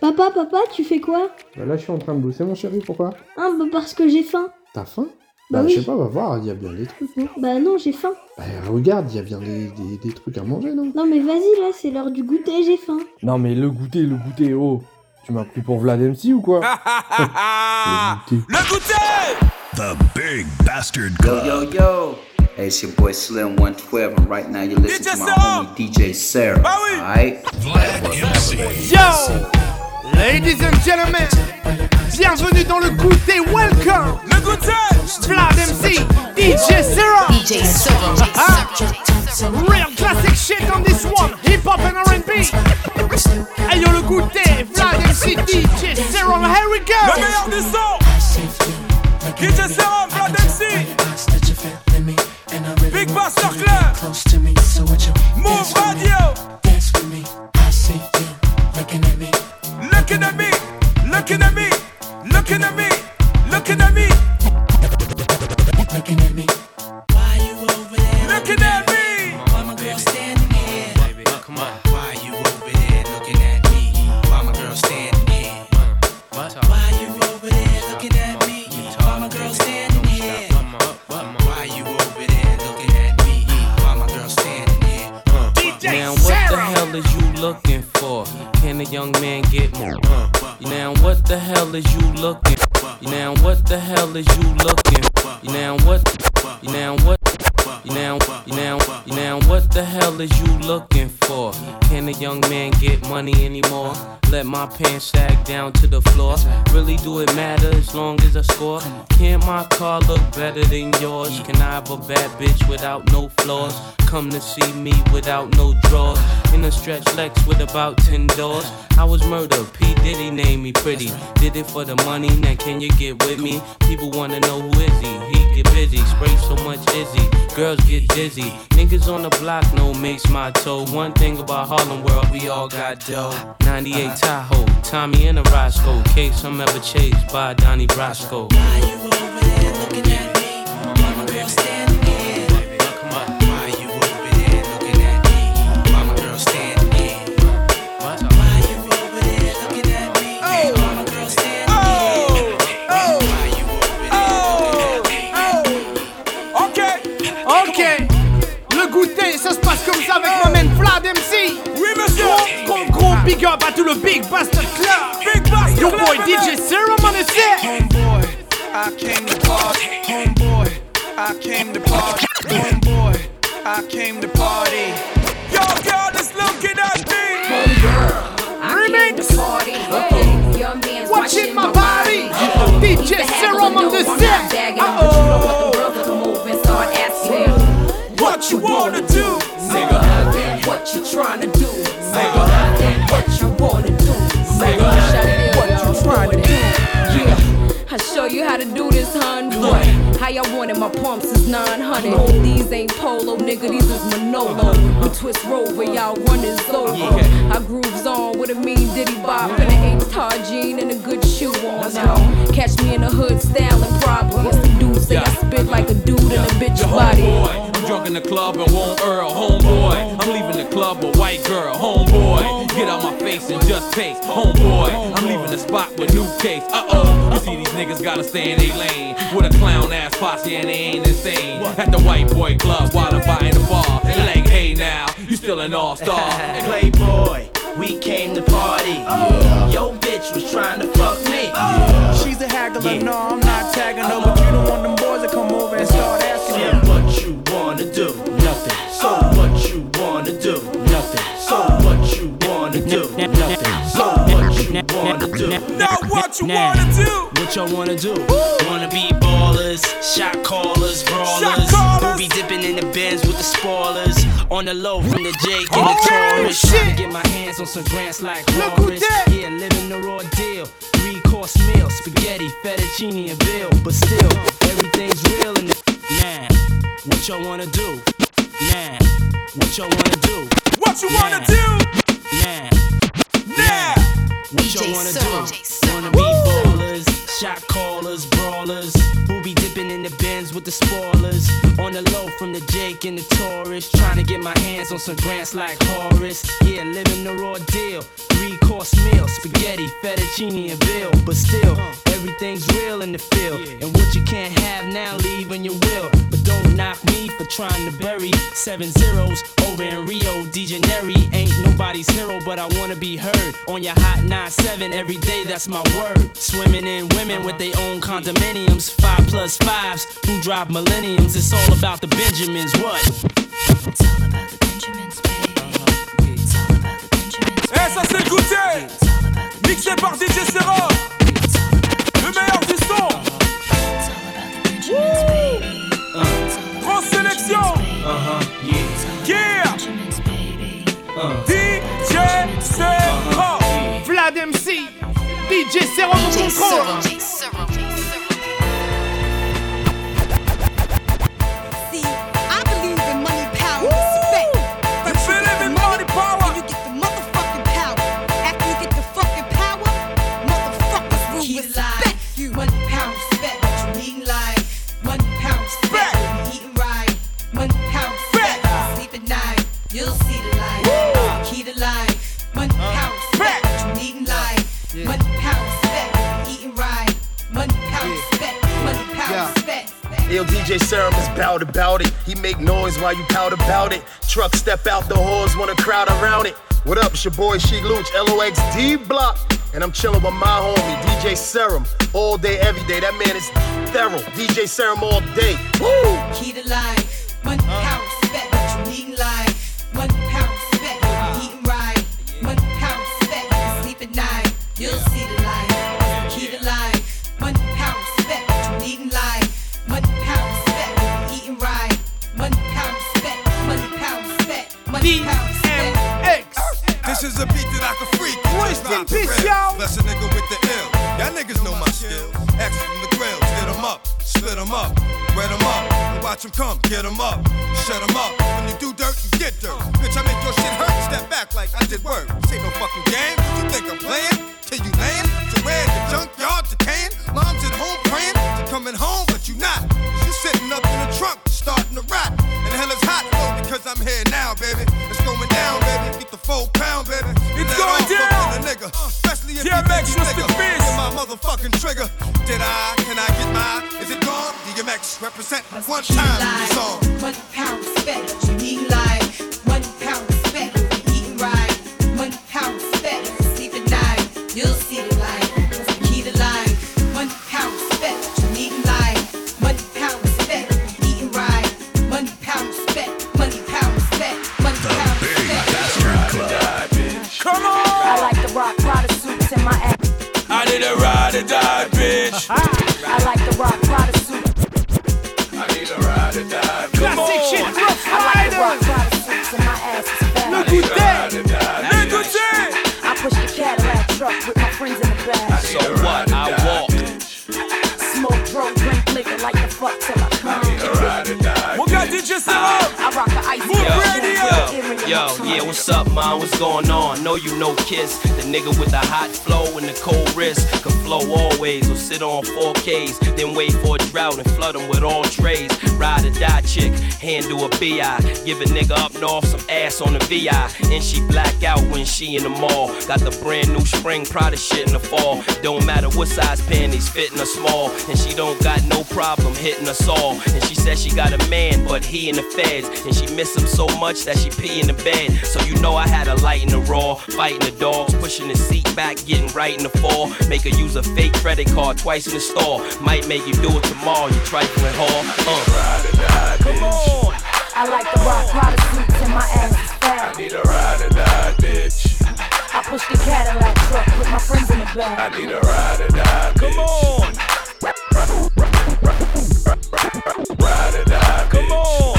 Papa, tu fais quoi? Bah là, je suis en train de bosser, mon chéri, pourquoi? Ah, bah parce que j'ai faim. T'as faim? Bah oui. Je sais pas, va voir, il y a bien des trucs, non? Bah non, j'ai faim. Bah regarde, il y a bien des trucs à manger, non? Non mais vas-y, là, c'est l'heure du goûter, j'ai faim. Non mais le goûter, oh, tu m'as pris pour Vlad MC ou quoi? Le goûter! The Big Bastard Club. Yo. Hey, it's your boy Slim 112, and right now you're listening to my homie DJ Sarah, bah oui. Alright? Vlad MC. Yo, ladies and gentlemen, bienvenue dans le goûter, welcome! Le goûter! Vlad MC, DJ Sarah! DJ Sarah! Real classic shit on this one, hip-hop and R&B! Hey yo, le goûter, Vlad MC, DJ Sarah, here we go! Le meilleur du son! DJ Sarah, Vlad MC! Big Buster Club! Move Radio! Looking at me. Why you over there? Looking at me. Why my girl standing here? Baby, come on. Why you over there? Looking at me. Why my girl standing here? Why you over there? Looking at me. Why my girl standing here? Why you over there? Looking at me. Why my girl standing here? Now what the hell is you looking for? Can a young man get more? Now what the hell is you looking? Now what the hell is you looking? Now what the hell is you looking for? Can a young man get money anymore? Let my pants sag down to the floor. Really do it matter as long as I score? Can my car look better than yours? Can I have a bad bitch without no flaws? Come to see me without no drawers. In a stretch Lex with about 10 doors. I was murdered, P. Diddy named me pretty. Did it for the money, now can you get with me? People wanna know who is he? He get busy, spray so much Izzy. Girls get dizzy, niggas on the block, no mix my toe. One thing about Harlem World, we all got dough. 98 Tahoe, Tommy and a Roscoe. Case I'm ever chased by Donnie Brasco. Why you over there looking at me? Why my girl standing here? Why you over there looking at me? Why my girl standing here? Why you over there looking at me? Why my girl standing here? Why you over there looking at me? Ok. Le goûter, ça se passe comme ça avec ma man Vlad MC. Oui monsieur. Gros big up à tout le Big Bastard Club. Big Bastard Club. Your boy DJ Serum on the set. Homeboy, I came to party. Homeboy, I came to party. Homeboy, I came to party. Yo, girl is looking at me. Homegirl, I came to party. Hey, your man's watching my body. DJ Serum on the set. What you wanna do, nigga? What you tryna do, nigga? What you wanna do, nigga? What you tryna do? Yeah, I show you how to do this, hun. Boy, how y'all wanted my pumps is 900. These ain't polo, nigga. These is Manolo. We twist road where y'all run is low. I grooves on with a mean Diddy bop and an H-tar jean and a good shoe on. Now catch me in the hood styling problems. The dudes say I spit like a dude in a bitch body. Drunk in the club and won't Earl, homeboy. I'm leaving the club with white girl, homeboy. Get out my face and just taste, homeboy. I'm leaving the spot with new case, uh-oh. You see these niggas gotta stay in their lane with a clown ass posse and they ain't insane. At the white boy club while I'm buying the bar. It ain't hey now, you still an all-star. Playboy, we came to party. Yo bitch was trying to fuck me. She's a haggler, no I'm not tagging her. But you don't want them boys to come over and start asking her. What you wanna do? Nothing. So what you wanna do? Nothing. So what you wanna do? Nothing. So what you wanna do? Now what you wanna do? What y'all wanna do? Wanna be ballers, shot callers, brawlers. We'll be dipping in the bins with the spoilers. On the low from the Jake and the Taurus. Trying to get my hands on some grants like Morris. Yeah, living the raw deal. 3-course meal, spaghetti, fettuccine, and veal. But still, everything's real in the nah. What y'all wanna do? Nah. What y'all wanna do? What you wanna do? Nah. What y'all wanna do? Wanna be ballers? Shot callers, brawlers, who be dipping in the bins with the spoilers. On the low from the Jake and the Taurus, trying to get my hands on some grants like Horace. Yeah, living the raw deal, 3-course meal, spaghetti, fettuccine and veal. But still, everything's real in the field, and what you can't have now, leave in your will. But don't knock me for trying to bury 7 zeros over in Rio de Janeiro. Ain't nobody's hero, but I wanna be heard on your hot 97 every day. That's my word. Swimming in women with their own condominiums, 5 plus 5s who drive millenniums. It's all about the Benjamins. What? It's all about the Benjamins, baby. It's all about the Benjamins. Eh, ça c'est écouté. Mixé par DJ Serra. Le meilleur du son. It's all about the Benjamins, baby. Grosse sélection. DJ Serra. Vlad MC. DJ Serra au contrôle. See, I believe in money, power, respect. First you get the money, then you get the motherfucking power. After you get the fucking power, motherfuckers will respect you. 1 pound respect, what you need in life. 1 pound respect. You'll see the light, key to life. 1 pound respect, what you need in life. 1 pound respect, eating right. 1 pound respect, 1 pound respect. Yo, DJ Serum is bout about it. He make noise while you pout about it. Truck step out, the whores wanna crowd around it. What up, it's your boy She Looch, LOXD Block. And I'm chillin' with my homie, DJ Serum. All day, every day, that man is feral. DJ Serum all day. Woo! Key to life, 1 pound respect, what you need in life. 1 pound respect, eating right. 1 pound respect, sleep at night. You'll see the light, key to life. 1 pound respect, what you need in life. 1 pound respect, eating right. 1 pound respect, 1 pound respect, 1 pound respect. This is a beat that I can freak. It's not the real. Bless a nigga with the ill. Y'all niggas know my skill. X from the grill, hit 'em up. Split 'em up, wet 'em up, and watch 'em come, get 'em up, shut 'em up. When you do dirt, you get dirt. Bitch, I make your shit hurt, step back like I did work. This ain't no fucking game, you think I'm playing? Till you laying, to where the junkyard decaying. Mom's at home praying, you're coming home, but you not. She's sitting up in the trunk, starting to rot. And the hell is hot, though, because I'm here now, baby. It's going down, baby, get the 4 pound, baby. It's going down, nigga, especially if you think you nigga. Get my motherfucking trigger. Did I, can I get my, is it gone? DMX represent 1 time in the song. 1 pound respect, you need life. 1 pound respect, you eating right. 1 pound respect, you sleep at night. You'll see the light, that's the key to life. 1 pound respect, you need life. 1 pound respect, you eating right. 1 pound respect, 1 pound respect, 1 pound respect. That's right, club. Come on! I like the rock, Prada suits in my ass. I did a ride or die, bitch. I like the rock, Prada suits. Classic shit, rough riders. L'écoutez. I push the Cadillac truck with my friends in the back. So what? I walk. Smoke, bro, drink liquor like the fuck till I come. What got you just up? I rock the ice. Yo, what's up, man? What's going on? Know you no kiss. The nigga with the hot flow and the cold wrist can flow always. Or sit on 4Ks, then wait for a drought and flood them with all trays. Ride or die chick, handle a BI. Give a nigga up north some ass on the VI. And she black out when she in the mall. Got the brand new spring Prada shit in the fall. Don't matter what size panties, fitting or small. And she don't got no problem hitting us all. And she says she got a man, but he in the feds. And she miss him so much that she pee in the bed. So you know I had a light in the raw, fighting the dogs, pushing the seat back, getting right in the fall. Make her use a fake credit card twice in the store. Might make you do it tomorrow, you trifling hard. Come on! I like the rock, Prada suits in my ass is fat. I need a ride or die, bitch. I push the Cadillac truck with my friends in the back. I need a ride or die, bitch. Come on! Ride or die, bitch. Come on!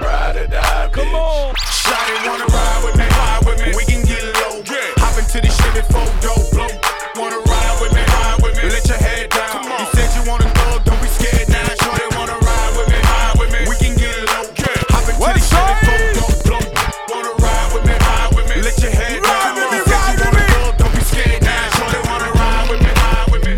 Ride or die, bitch. Come on! Shawty wanna ride with me, ride with me. We can get low, yeah. Hop into this shit before dope blow. Wanna ride with me, ride with me. Let your head down. You said you wanna go, don't be scared now. Shawty wanna ride with me, ride with me. We can get low, yeah. Hop into this shit before dope blow. Wanna ride with me, ride with me. Let your head down. You said you wanna go, don't be scared now. Shawty wanna ride with me, ride with me.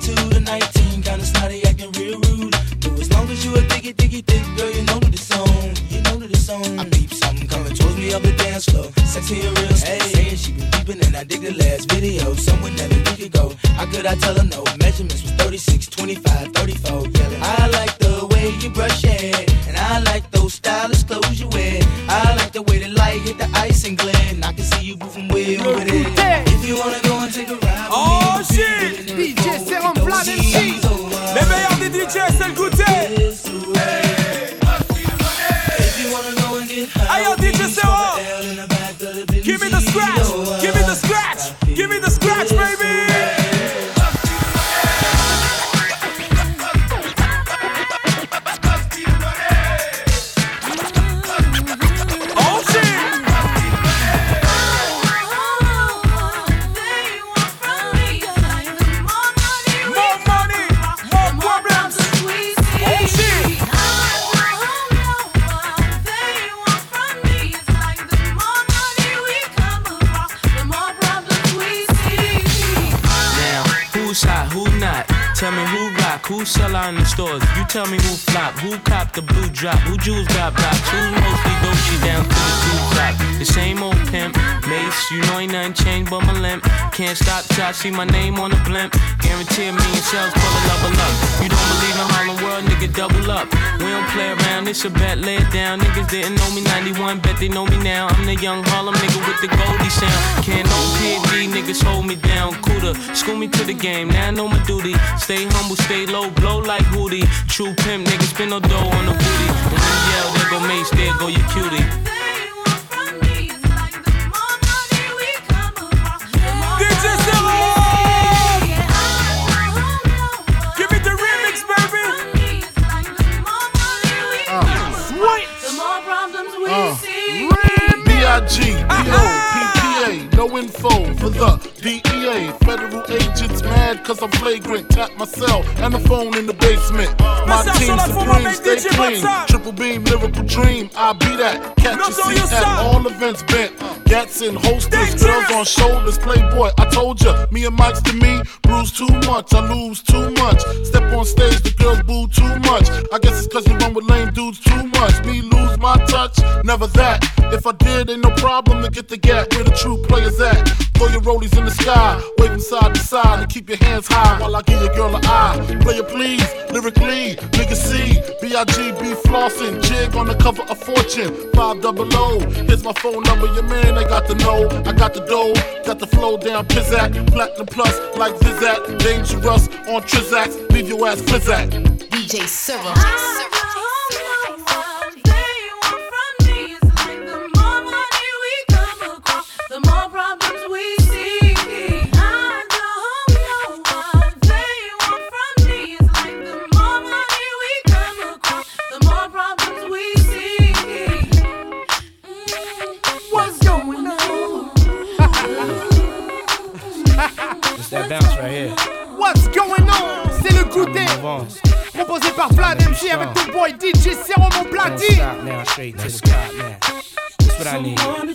attitude, a 19, kinda snotty, acting real rude. But as long as you a diggy, diggy, dick, girl, you know that it's on, you know that it's on. I peep something coming towards me up the dance floor, sexy and real, hey. Saying she been peeping and I dig the last video, somewhere that a week ago. How could I tell her no? Measurements was 36, 25, 34, yelling. I like the way you brush your hair, and I like those stylish clothes you wear. I like the way the light hit the ice and glare, and I can see you moving way over there. If you wanna go and take a ride. Oh shit! DJ Serum Vlad MC. Les meilleurs des DJ, c'est le goûter. Hey, ayo DJ Serum. Give me the scratch, give me the scratch, give me the scratch, baby. Tell me who rock, who sell out in the stores. You tell me who flop, who cop the blue drop, who jewels got blocks, who mostly Gucci down to the blue drop. The same old pimp, mace, you know ain't nothing changed but my limp. Can't stop till I see my name on the blimp. Guarantee a million shells for the level up. You don't believe in Harlem World, nigga, double up. We don't play around, it's a bet, lay it down. Niggas didn't know me 91, bet they know me now. I'm the young Harlem nigga with the Goldie sound. Can't no PD, niggas hold me down. Cooler, school me to the game, now I know my duty. Stay humble, stay low, blow like Hootie. True pimp, nigga, spin no dough on the booty. When we yell, there go Mace, there go your cutie. DJ Serum! Give me the remix, baby! Sweet! The more problems we see. B-I-G-B-O-P-P-A, no info for the DEA, federal agents mad cause I'm flagrant. Tap my cell and the phone in the basement. My team supreme, stay clean. Triple beam, lyrical dream, I be that. Catch a seat at all events bent. Gats in holsters, girls on shoulders. Playboy, I told ya, me and Mike's to me. Bruise too much, I lose too much. Step on stage, the girls boo too much. I guess it's cause you run with lame dudes too much. Me lose my touch, never that. If I did, ain't no problem to get the gap. Where the true players at? Throw your rollies in the sky, waving side to side, and keep your hands high while I give your girl an eye. Player please, lyrically, nigga C, B-I-G-B flossing, jig on the cover of Fortune, 500. Here's my phone number, your man, I got the know, I got the dough, got the flow down, Pizzak, platinum plus, like Zizak, dangerous on Trizax, leave your ass Pizzak. DJ Serum. That bounce right here. What's going on? C'est le goûter. Proposé par Vlad MC avec ton boy DJ Serum au platine. Stop now, straight to the sky now. That's what I need. Come on.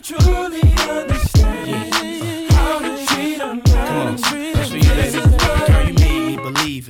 Believe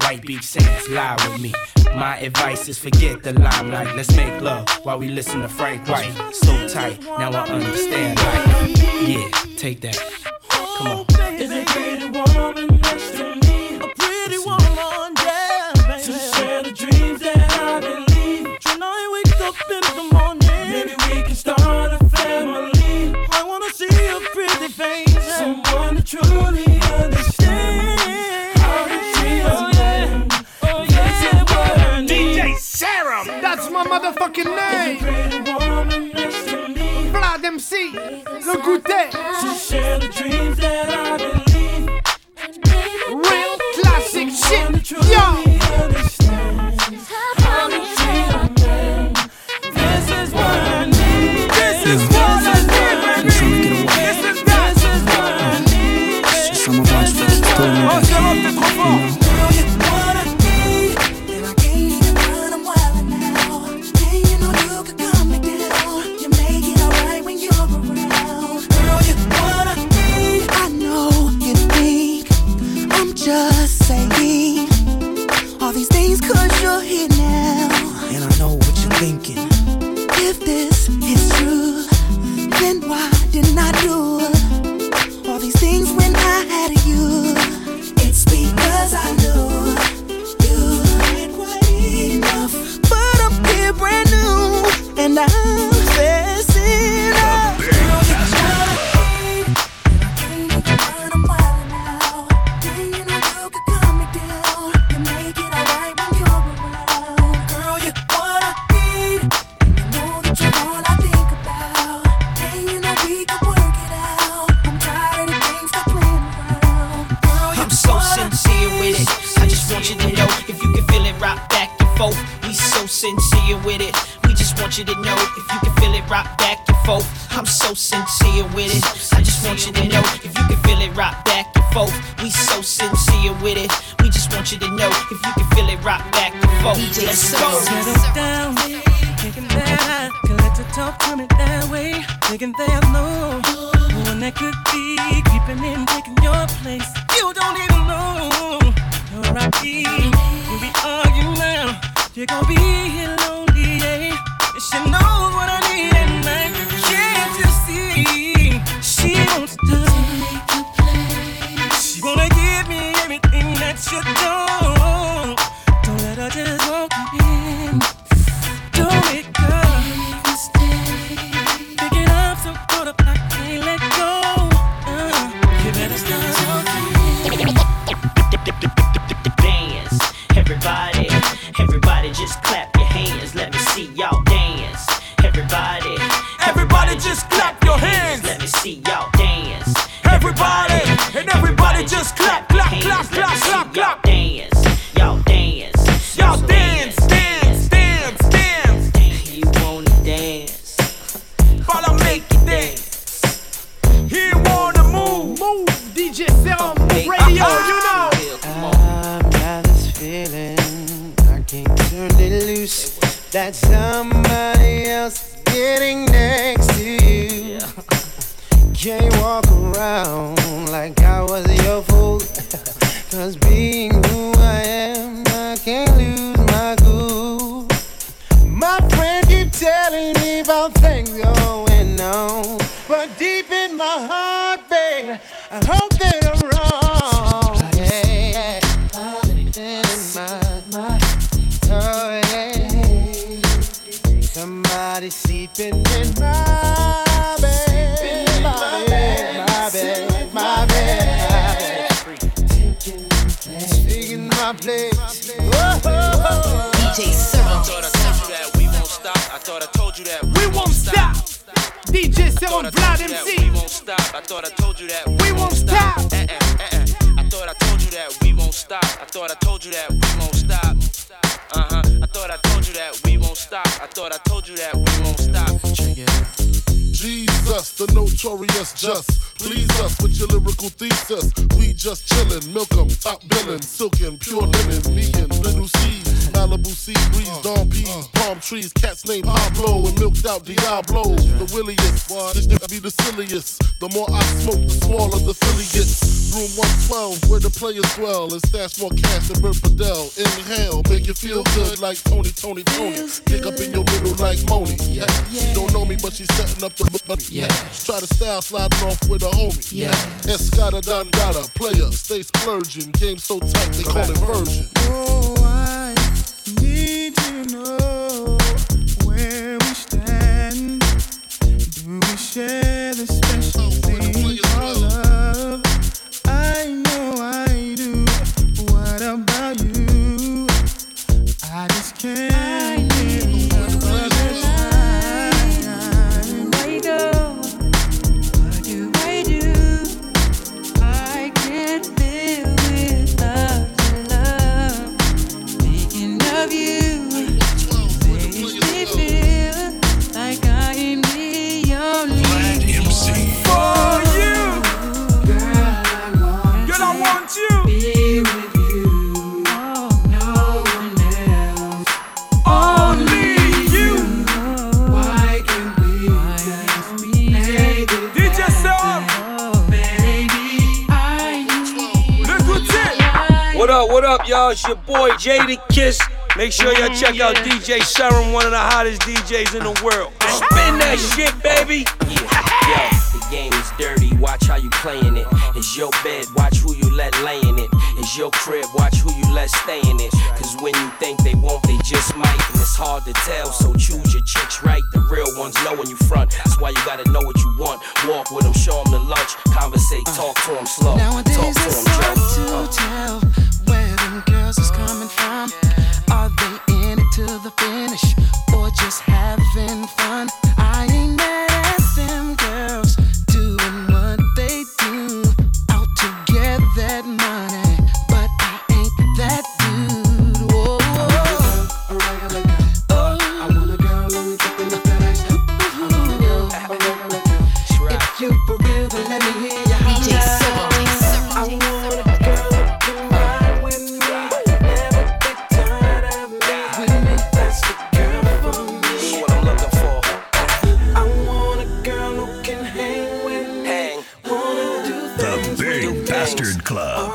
White Beach Saints, lie with me. My advice is forget the limelight. Let's make love while we listen to Frank White. So tight, now I understand life. Yeah, take that. Come on. Is a pretty woman next to me? A pretty woman, yeah, baby. To share the dreams that I believe. When I wake up in the morning, maybe we can start a family. I wanna see a pretty face, someone to truly understand how to treat us. That's my motherfucking name. Vlad MC, le goûter. Real classic shit, yo. things, cause you're here now. And I know what you're thinking. If this is true, then why didn't I do all these things when I had you? It's because I knew you ain't quite enough. But I'm here brand new, and I'm facing up. Sincere with it, we just want you to know. If you can feel it, rock back and forth. I'm so sincere with it. I just want you to know. If you can feel it, rock back and forth. We so sincere with it. We just want you to know. If you can feel it, rock back and forth. Let's go. Settle down, taking that high. Collect the talk, turn it that way. Taking that low, one that could be keeping in, taking your place. You don't even know. You're rocky. When we argue now, you're gonna be here lonely, yeah. And she knows what I need at night. Can't you see? She wants to take your place. She wanna give me everything that you don't. Don't let her just walk in. Don't make her make mistakes. Pick it up so caught up I can't let go. You better start walking. Dance, everybody. Everybody just clap your hands, let me see y'all dance. Everybody, everybody just clap your hands, let me see y'all dance. Everybody, and everybody just clap, clap, clap, clap, clap, clap. Dance, y'all dance, y'all dance, dance, dance, dance. Do you wanna dance? While I make you dance. He wanna move, move, DJ Serum Radio, you know. I've got this feeling. Can't turn it loose. That somebody else is getting next to you. Can't walk around like I was your fool. Cause being who I am, I can't lose my cool. My friend keep telling me about things going on, but deep in my heart, babe, I hope they're wrong. Yeah, yeah. My oh, yeah. Somebody sleeping in my bed, my bed, my bed, my bed, taking my place. DJ Serum. I thought I told you that we won't stop. I thought I told you that we won't stop. DJ Serum, Vlad MC. We won't stop. I thought I told you that we won't stop. I thought I told you that we won't stop. I thought I told you that we won't stop. Uh-huh. I thought I told you that we won't stop. I thought I told you that we won't stop. Check it out. Jesus, the notorious just. Please us with your lyrical thesis. We just chillin', milk 'em, top billin', silkin', pure linen, me and little seeds. Malibu sea breeze, dawn peas, palm trees, cats named Pablo and milked out Diablo. The williest, this nigga be the silliest. The more I smoke, the smaller the filly gets. Room 112, where the players dwell and stash more cash than Bert Fidel. Inhale, make you feel good like Tony. Pick up in your middle like Moni. Yeah. She don't know me, but she's setting up the money. Yeah. Try to style sliding off with a homie. Yeah. Escada Dangada, player, stay splurging. Game so tight, they call it version. Oh, I need to know where we stand. Do we share the special thing called love? I know I do. What about you? I just can't get another time. Where you go? What do I do? I can't live without your love. Thinking of you makes me feel like I am the only MC for you. Girl, I want you. Girl, I want you. Be with you. No one else. up, y'all? It's your boy Jada Kiss. Make sure y'all check out DJ Serum, one of the hottest DJs in the world. Spin that shit, baby. Yeah. The game is dirty, watch how you playing it. It's your bed, watch who you let lay in it. It's your crib, watch who you let stay in it. Cause when you think they won't, they just might. And it's hard to tell, so choose your chicks right. The real ones know when you front, that's why you gotta know what you want. Walk with them, show them the lunch. Conversate, talk to them slow. Nowadays talk to them, it's hard to tell where them girls is coming from. Are they in it to the finish, or just having fun? I ain't mad at them girls doing what they do, out to get that money, but I ain't that dude. Whoa. I want a girl, a regular girl. Oh. I want a girl only tripping up that ass. I want a girl, a regular girl. If you for real, then let me hear you holler. DJ Silver, I want a girl who can ride with me, never get tired of me. That's the girl for me. That's what I'm looking for. I want a girl who can hang with me. Wanna do things. The Big Bastard Club.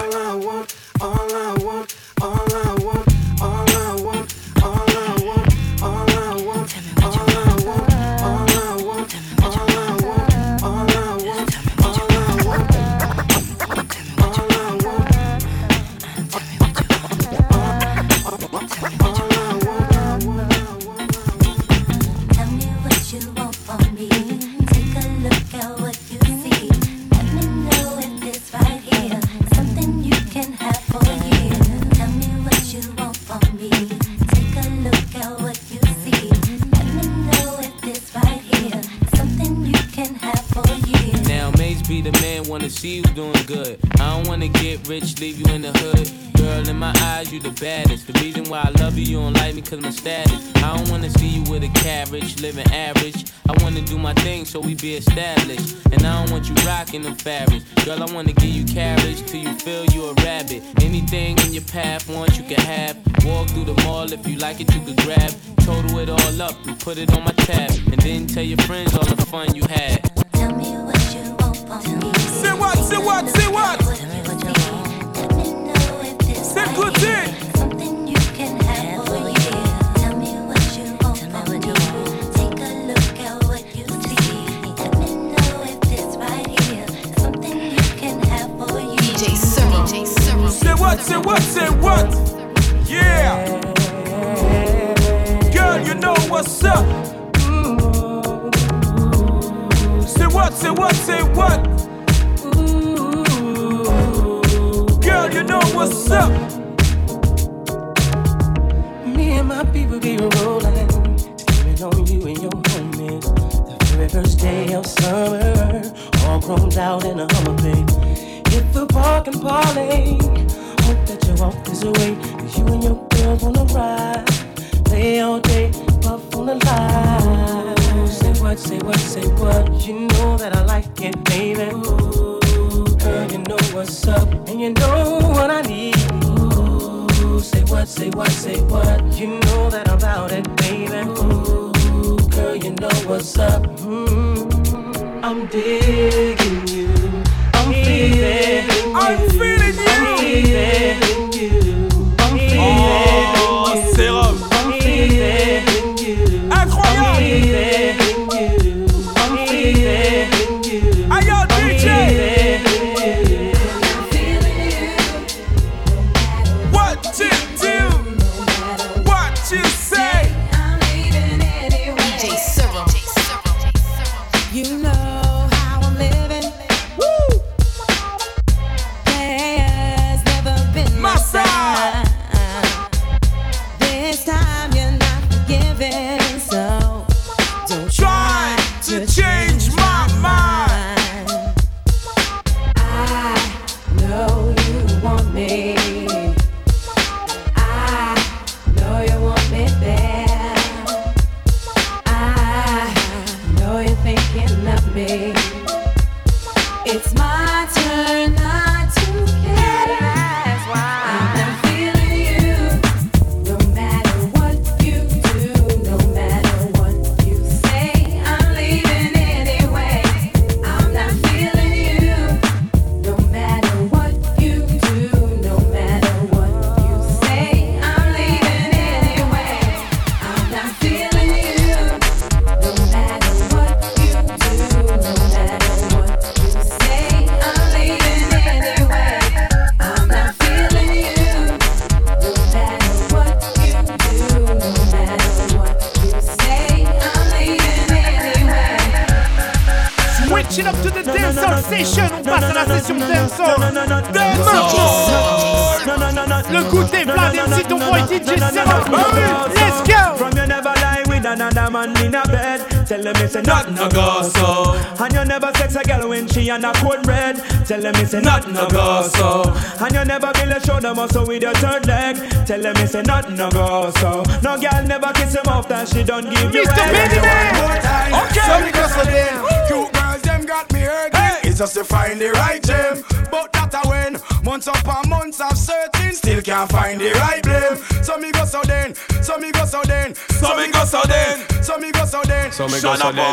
Cause my status, I don't wanna see you with a carriage, living average. I wanna do my thing so we be established. And I don't want you rocking the fabric. Girl, I wanna give you carriage till you feel you a rabbit. Anything in your path, want you can have. Walk through the mall, if you like it, you can grab. Total it all up and put it on my tab. And then tell your friends all the fun you had. Tell me what you want from me. Say what, say what, say what. Tell me what you want. Let me know if this might be something you can have for you. Say what, say what? Yeah. Girl, you know what's up. Say what, say what, say what? Girl, you know what's up. Me and my people be rolling, steaming on you and your homies. The very first day of summer, all grown out in a Hummer, babe. Hit the park and parlay. Hope that you walk this away. Cause you and your girls wanna ride, play all day, puff on the line. Say what, say what, say what. You know that I like it, baby. Ooh, girl, you know what's up, and you know what I need. Ooh, say what, say what, say what. You know that I'm about it, baby. Ooh, girl, you know what's up. Mm-hmm. I'm digging you. I'm feeling you. I'm feeling you. I'm feeling you. I'm feeling you. Oh, Serum. I'm feeling you. Incroyable. session, on passe à la session dancehall. Dancehall. Le coup des plats des petits ton boy DJ Serum. Let's go. From you never lie with another man in a bed. Tell them it's a not no go so. And you never sex a girl when she on a cold red. Tell them it's a not no go so. And you never build a shoulder muscle with your third leg. Tell them it's a not no go so. No girl never kiss him off that she don't give you head. Okay. So we go for them. Cute girls them got me hurt. It's just to find the right gem. But that I win. Months upon months of searching, still can't find the right blame. So me go so then, so me go so then, so me go so then, so me go so then, so me go so then.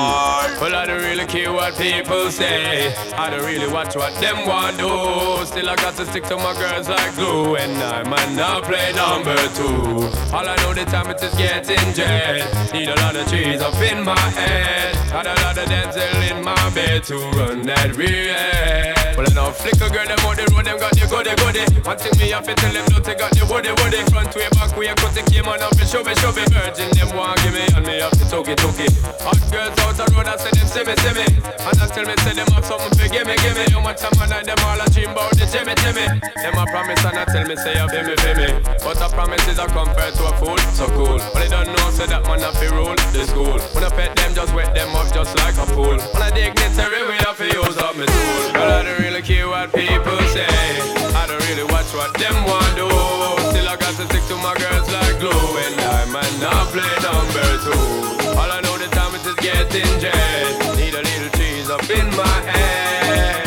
Well, I don't really care what people say. I don't really watch what them want do. Still I got to stick to my girls like glue. And I might not play number two. All I know the time it is getting jet. Need a lot of trees up in my head. Had a lot of dental in my bed to run that real. Well, I know flicker girl, them on the road, them got you goody. One thing me have to tell them, don't they got you woody. Front way, back way, cut the game on up and shove it. Virgin, them want give me, and me have to talk it. Hot girls out the road, I say them, see me. And I tell me, say them have something for give me. You want some man like them all, I dream about the Jimmy. Them I promise, and I tell me, say you be me. But I promise is I compare to a fool, so cool. But they don't know, say so that man have to rule this school. When I pet them, just wet them up, just like a pool. When I dignitary, we have to use up me tool. Girl, I don't really care what people say. I don't really watch what them want do. Still I got to stick to my girls like glue. And I might not play number two. All I know the time is just getting jet. Need a little cheese up in my head.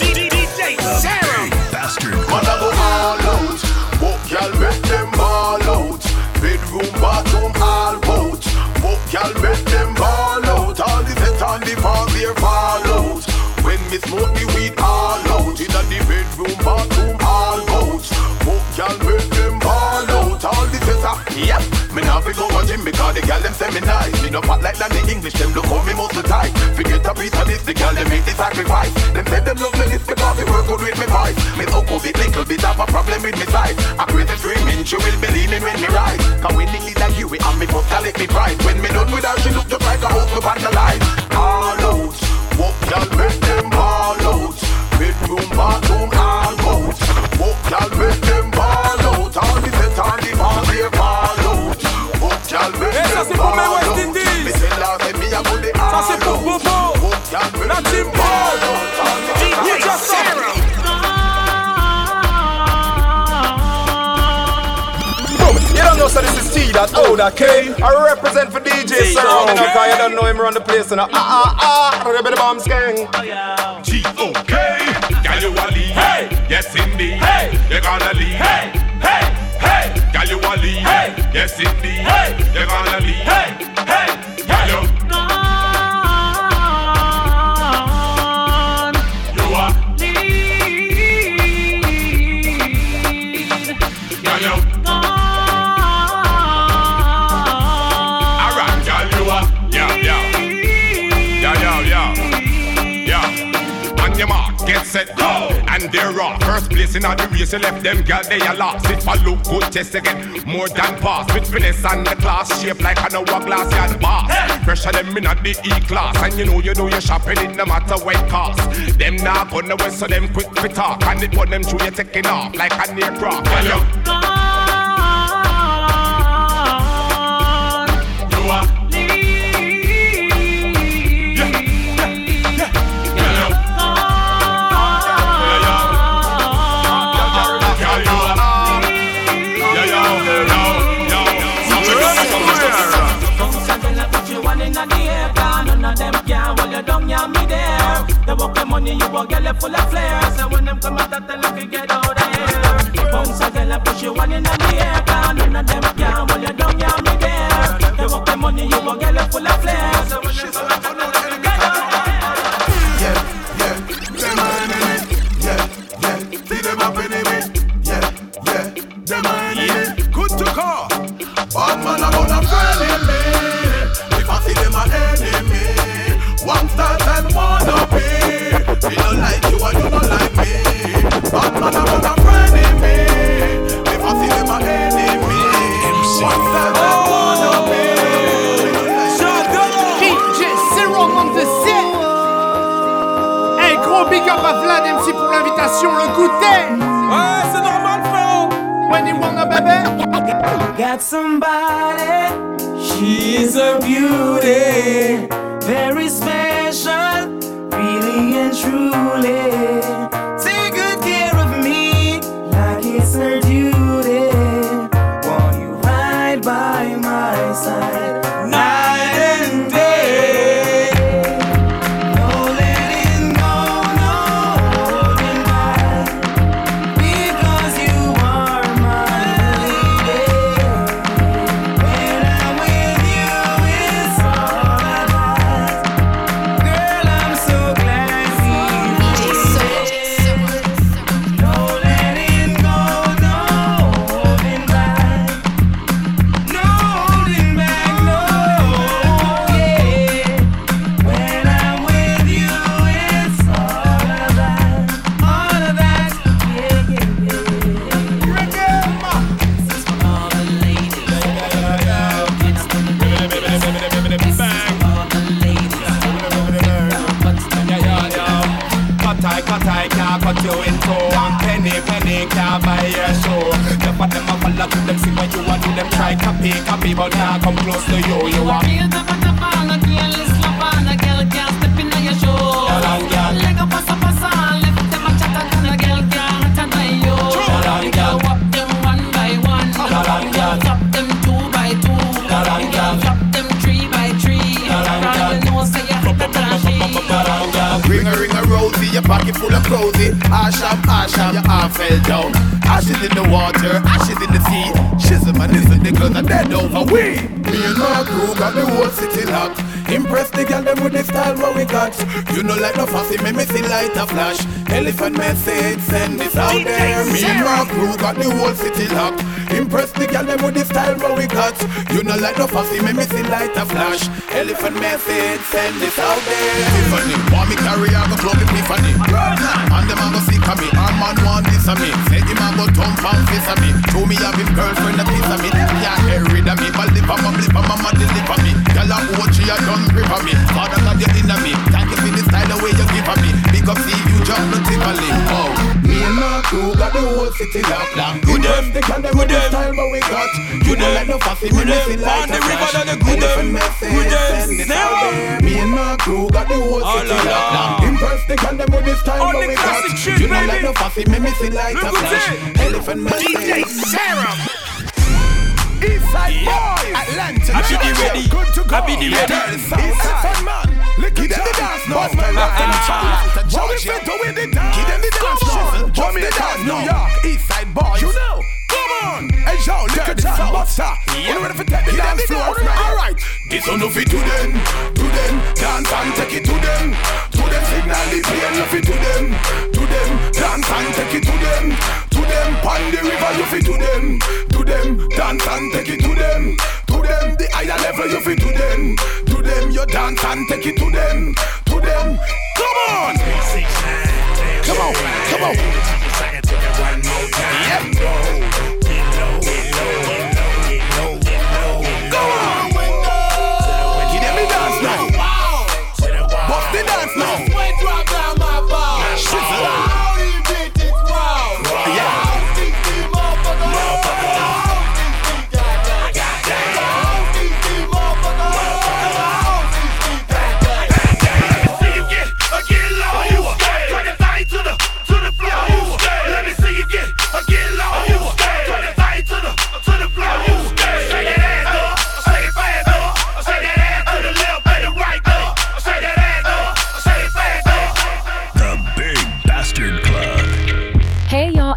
DJ Serum Bastard. Man I go all out. Walk y'all make them all out. Bedroom, bathroom, all out. Walk y'all make them all out. All the set on the fall, they're fall out. When me smoke the weed all out. Inna the bedroom, bathroom, all out. Walk y'all make them all out. All the set up, yep. Me nah fi go a gym because the gal them say me nice. Me no fat like that the English, them look how me most the type. Forget a piece of this, the gal them make the sacrifice. Them say them love me this because they work good with me voice. Me so cool with little bit of a problem with me size. I create a dreaming, she will be leaning when me rise. Cause when Nikki like you, and me first I let me pride. When me done with her, she look just like a host of vandalize. All out, walk y'all make them all out. Bedroom, bathroom, all out. Walk y'all make them all out. All the set, all the ball, they fall out. Walk y'all make them all out. Me say la, say me a go the all out. Walk y'all make them all out. DJ Serum. You don't know, so this is T that old K. I represent for DJ Serum. You don't know him around the place, and ribbit bomb gang. G.O.K. Can you leave? Hey, yes indeed. Hey, you're gonna leave. Hey, hey, hey. Can you leave? Hey, yes indeed. Hey, you're gonna leave. Hey, hey, hey. You are lead. Can you? Set go. And they're raw. First place in all the race, you left them girl, they are lost. It for look good, chest again, more than pass. With finesse and the class, shape like an hourglass, you're the boss. Hey. Pressure them in at the E-class. And you know you're shopping, it no matter what it costs. Them now gonna west, so them quick to talk. And it want them through, you're taking off like an aircraft. Hello. You are money, you won't get left full of flares. So when them come out, that tell them to get out of here. Bounce a girl and push you one in the air. Cause none of them can hold you down, you're me there. They want the money, you won't get left full of flares. So when them come out, that tell them to get out of here. Yeah, them are enemy. Yeah, see them up enemy. Yeah, them are enemy. Good to call. Bad man, I'm on a friend in me. If I see them are enemy. One start and one up here. You don't like you and you don't like me. Bad man, I'm not a friend in me. If I see them, I'm enemy. One time I wanna be. You don't like me. DJ Serum on the set. pour l'invitation, le goûter. Ouais, c'est normal, frérot. When you wanna, baby. Got somebody, she's a beauty, very special, really and truly. Take good care of me, like it's her duty. Won't you ride by my side? But now come close to you, you are real butterfly, a girl is love, a girl can't step in your show. Like a passa, lift them a chatter, a girl can't turn by you. Girl, whop them one by one, girl, drop them two by two, girl, drop them three by three, girl, you know say you have to trashy. Ring a ring a rosy, your pocket full of cozy. Asham, asham, your arm fell down. Ashes in the water, ashes in the sea. Chism and listen, the girls are dead over we. You know our crew got the whole city locked. Impress the girl them with the style what we got. You know like no fussy, make me see light a flash. Elephant message, send this out there. Me and our crew got the whole city locked. Impress the girl them with the style what we got. You know like no fussy, make me see light a flash. Elephant message, send this out there. Tiffany, want me carry, I go club with Tiffany. And them I go sick of me, our man want this of me. Say him I go tongue pound face of me. Show me have his girlfriend a piece of me. Yeah, get rid of me, but lip on my mother, lip on me. Girl, I watch you, I don't grip on me. Father, God, you're in on me. Thank you for the style away you give on me. Big up, see you just not Tiffany. Oh, me and my crew got the whole city locked. Good them, good them. Time but we got you don't let no fussy when they like the river and the good them. Good them, me and my crew got the whole city locked. Impress the girl them with this time but we got you don't let no fussy when they see light a flash. Elephant man, DJ Serum, Eastside Boys, Atlanta. I be the ready, I be the ready. Eastside man, look at the dance now. What we fit to win the dance? Give them the dance now. What we dance now? New York, Eastside Boys. You know. Hey yo, look at this butter. We're ready for taking down the floor. Alright, this one of it to them, dance and take it to them, signal is here enough to them, dance and take it to them, pan the river you fit to them, dance and take it to them, the higher level you fit to them, you dance and take it to them, come on, come on, come on, yep.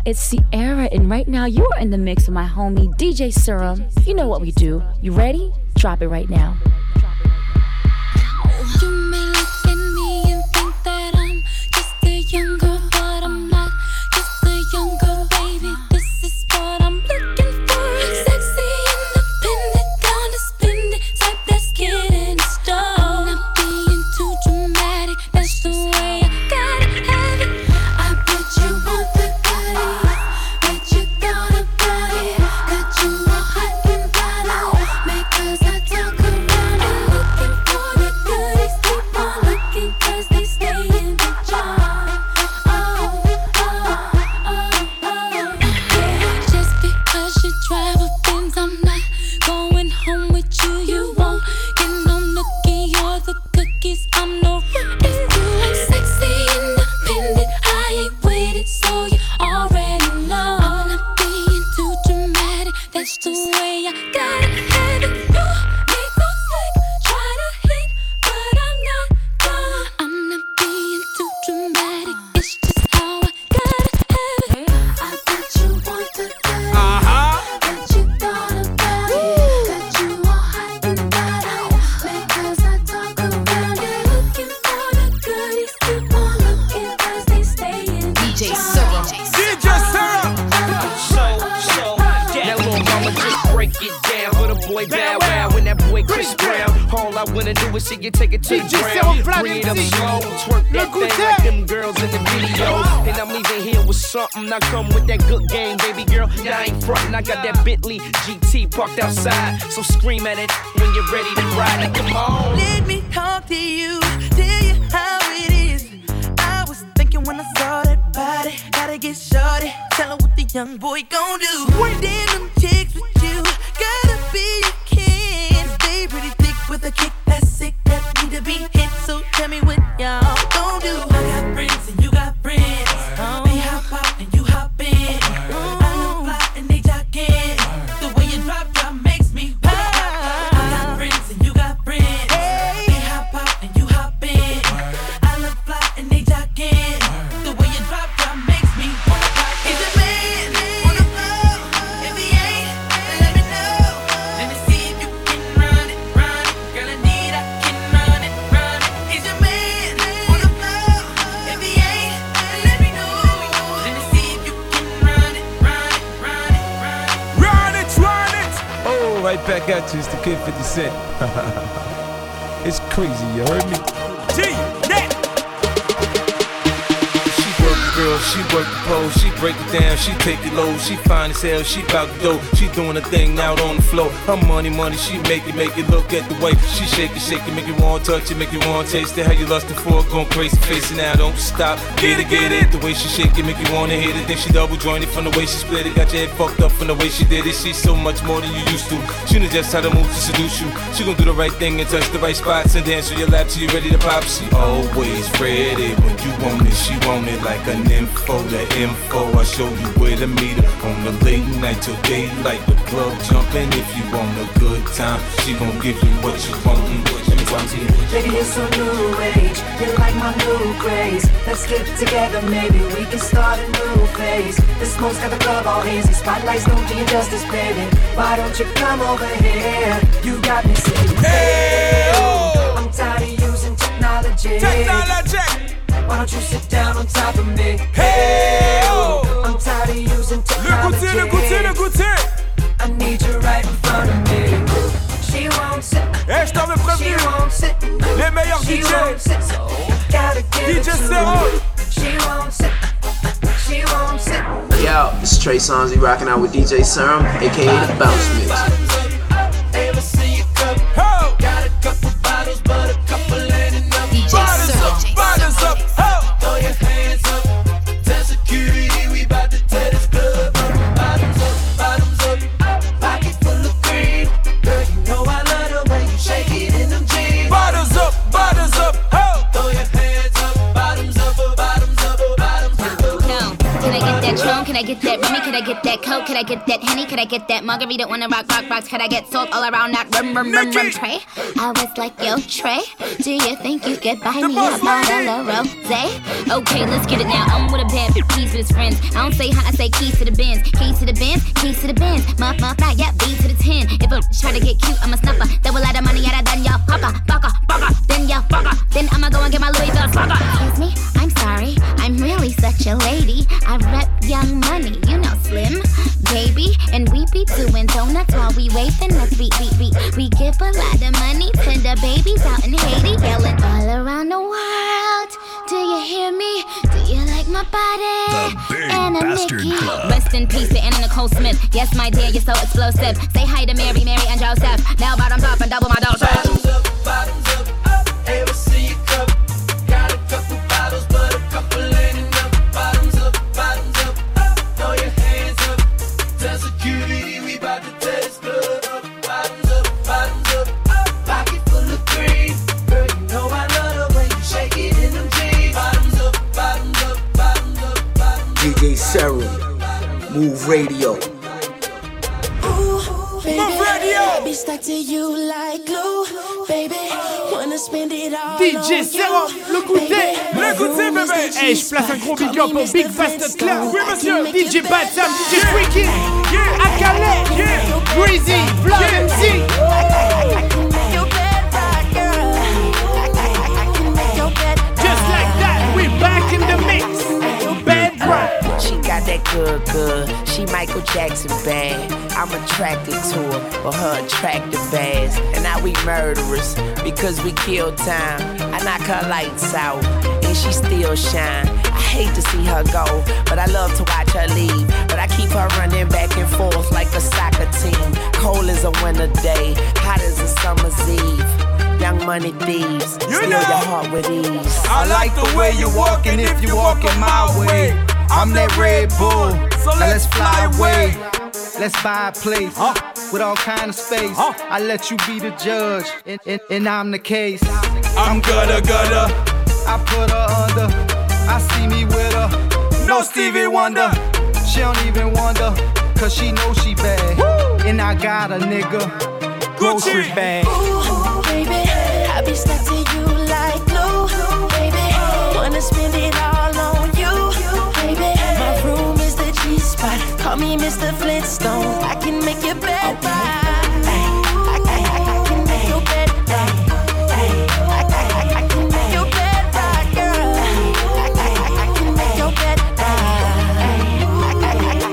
It's Sierra, and right now you are in the mix with my homie DJ Serum. You know what we do. You ready? Drop it right now. You may look at me and think that I'm just a young girl, but I'm not just a young girl, baby. This is what I'm looking for. Sexy, independent, down to spend it. Type that's getting stoned. I'm not being too dramatic. That's the way I gotta have it. I put you on the Got you all hot and bottle. Make us a talk around. I come with that good game, baby girl. Now I ain't frontin', I got that Bentley GT parked outside. So scream at it when you're ready to ride. Like, come on. Let me talk to you, tell you how it is. I was thinking when I saw that body, gotta get shorty. Tell her what the young boy gon' do. Workin' them chicks with you, gotta be a king. Stay pretty thick with a kick that's sick, that need to be hit. So tell me what y'all gon' do. I got friends and you got friends. They hop out and you hop in. I look fly and they jockin'. The way you drop makes me wild. I got friends and you got friends. They hop out and you hop in. I look fly and they jockin'. The way you drop makes me wild. Is a man on the floor? If he ain't, then let me know. Let me see if you can run it, run it. Girl, I need, I can run it, run it. Is a man on the floor? If he ain't, then let me know. Let me see if you can run it, run it, run it, run it. Run it, run it. Oh, right back at you. It's the Kid 50 Cent. It's crazy, you heard me? G-Net. Girl, she work the pose, she break it down, she take it low, she fine as hell, she bout to go, she doing her thing out on the floor. Her money, she make it, look at the way she shake it, make you wanna touch it, make you wanna taste it. How you lustin' for it, going crazy, face it now, don't stop. Get it, the way she shake it, make you wanna hit it. Then she double jointed from the way she split it, got your head fucked up from the way she did it. She's so much more than you used to. She knows just how to move to seduce you. She gon' do the right thing and touch the right spots and dance on your lap till you ready to pop. She always ready when you want it, she want it like a. Info, the info, I show you where to meet her. On the late night till daylight, the club jumping. If you want a good time, she gon' give you what you want. Baby, it's a new age, you like my new craze. Let's get together, maybe we can start a new phase. The smoke's got the club all hazy, spotlights don't do you justice, baby. Why don't you come over here? You got me saying, hey, oh. I'm tired of using technology. Why don't you sit down on top of me? Hey, oh. I'm tired of using technology. I need you right in front of me. She won't sit. Hey, je t'avais prévenu. She won't sit. Les meilleurs DJ. So gotta give DJ Zero. She won't sit. She won't sit. Yo, it's Trey Songz rocking out with DJ Serum, aka the Bounce Mix. Could I get that Henny? Could I get that margarita? Wanna rock, rocks? Could I get salt all around? Not rum, Trey. I was like, yo, Trey, do you think you could buy me a bottle of rosé? Okay, let's get it now. I'm with a bad keys with his friends. I don't say hi, I say keys to the bins. Keys to the bins, keys to the bins. My fly, yeah, B to the 10. If a try to get cute, I'm a snuffer. Double lot of money, yeah, done y'all fucker. Then y'all fucker. Then I'ma go and get my Louis Vuitton fucker. Excuse me, I'm sorry, I'm really such a lady. I rep Young Money, you know Slim. Baby, and we be doing donuts while we waving us. We give a lot of money to the babies out in Haiti, yelling all around the world. Do you hear me? Do you like my body? The Big Anna Bastard Mickey. Club. Rest in peace to Anna Nicole Smith. Yes, my dear, you're so explosive. Say hi to Mary, Mary and Joseph. Now bottoms up and double my dough. Bottoms up, up. Hey, we'll see you come. Got a couple bottles, but a couple ain't enough. Bottoms up, up. Throw your hands up. That's a cutie, we bout to test good. Bottoms up, up. Pocket full of green. Girl, you know I love the way you shake it in them jeans. Bottoms up, bottoms up, bottoms up, bottoms up. DJ Serum, Move Radio. Ooh, baby. Be stuck to you like glue, baby. Wanna spend it all DJ Serum, le goûter bébé. Hey, je place un gros big up pour Big Fast Club. Oui monsieur, DJ Bad Sam, DJ Freaky, Akale, Breezy, Blood MC. Just like that, we're back in the mix. She got that good, good. She Michael Jackson bad. I'm attracted to her, but her attractive ass. And now we murderers because we kill time. I knock her lights out and she still shine. I hate to see her go, but I love to watch her leave. But I keep her running back and forth like a soccer team. Cold as a winter day, hot as a summer's eve. Young money thieves, steal your heart with ease. I like the way you're walking if you're walking my way. I'm that Red Bull, so let's fly away. Let's buy a place with all kind of space. I let you be the judge, and I'm the case. I'm gutter. I put her under. I see me with her. No Stevie Wonder. She don't even wonder, cause she knows she bad. Woo! And I got a nigga grocery bag. Baby, I be stuck to you like glue, baby. Wanna spend it all on you, baby. My room is the G-spot. Call me Mr. Flintstone. I can make your bed by. I can make your bed by. I can make your bed by, girl. I can make your bed by. I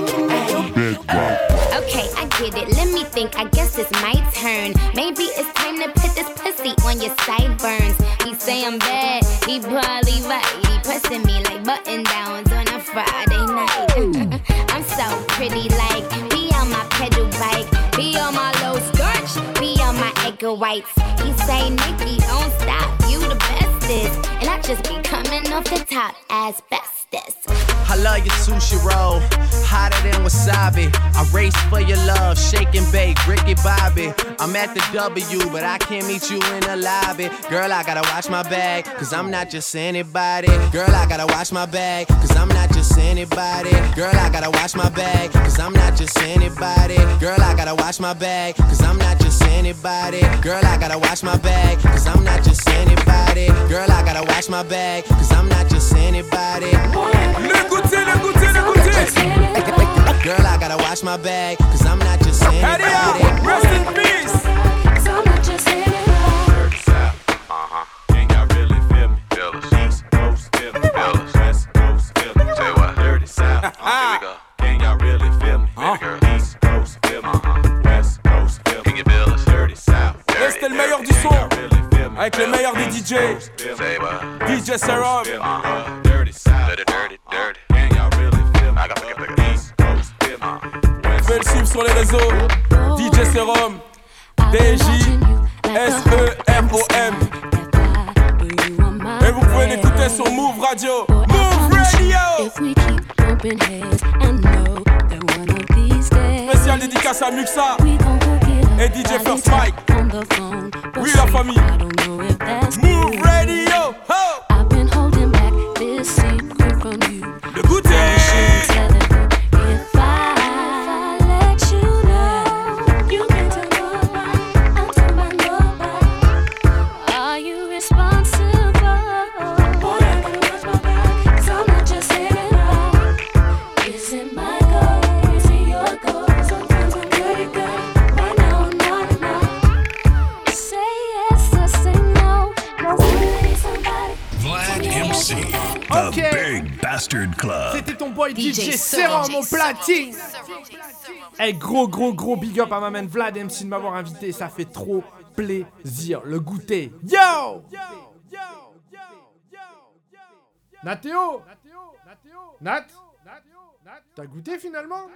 can make your bed by. Okay, I get it. Let me think. I guess it's my turn. Maybe it's time to put this pussy on your sideburns. He say I'm bad, he probably right. He pressing me like button downs on a Friday night. I'm so pretty, like be on my pedal bike, be on my low starch, be on my egg whites. He say Nikki, don't stop, you the bestest, and I just be coming off the top as bestest. I love your sushi roll, hotter than wasabi. I race for your love, shake and bake, Ricky Bobby. I'm at the W, but I can't meet you in the lobby. Girl, I gotta watch my bag, cause I'm not just anybody. Girl, I gotta watch my bag, cause I'm not just anybody. Girl, I gotta watch my bag, cause I'm not just anybody. Girl, I gotta watch my bag, cause I'm not just anybody. Girl, I gotta watch my bag, cause I'm not just anybody. Girl, I gotta watch my bag, cause I'm not just anybody. Girl, I gotta watch my bag, cause I'm not just anybody. Howdy, rest in peace. Cause I'm not just anybody. Can y'all really feel me? East Coast, feel me. West Coast, feel me. Tell you what, dirty South. Here we go. Can y'all really feel me? Girl, East Coast, feel me. West Coast, feel me. Dirty South. C'était le meilleur du son. Avec le meilleur des DJ. DJ Serum. Dirty South. Dirty. Can y'all really feel me? I gotta pick up East Coast, feel me. West. Fais le suivre sur les réseaux. DJ Serum. D-J-S-E-R-O-M. Et vous pouvez l'écouter sur Move Radio. Move Radio. Spécial dédicace à Muxa. Et DJ First Mike. Oui la famille. Move Radio. Ho! Le goûter. C'était ton boy DJ Serum au platine. Hey, gros big up à ma man Vlad MC de m'avoir invité, ça fait trop plaisir. Le goûter. Yo Nathéo, Nat, t'as goûté finalement?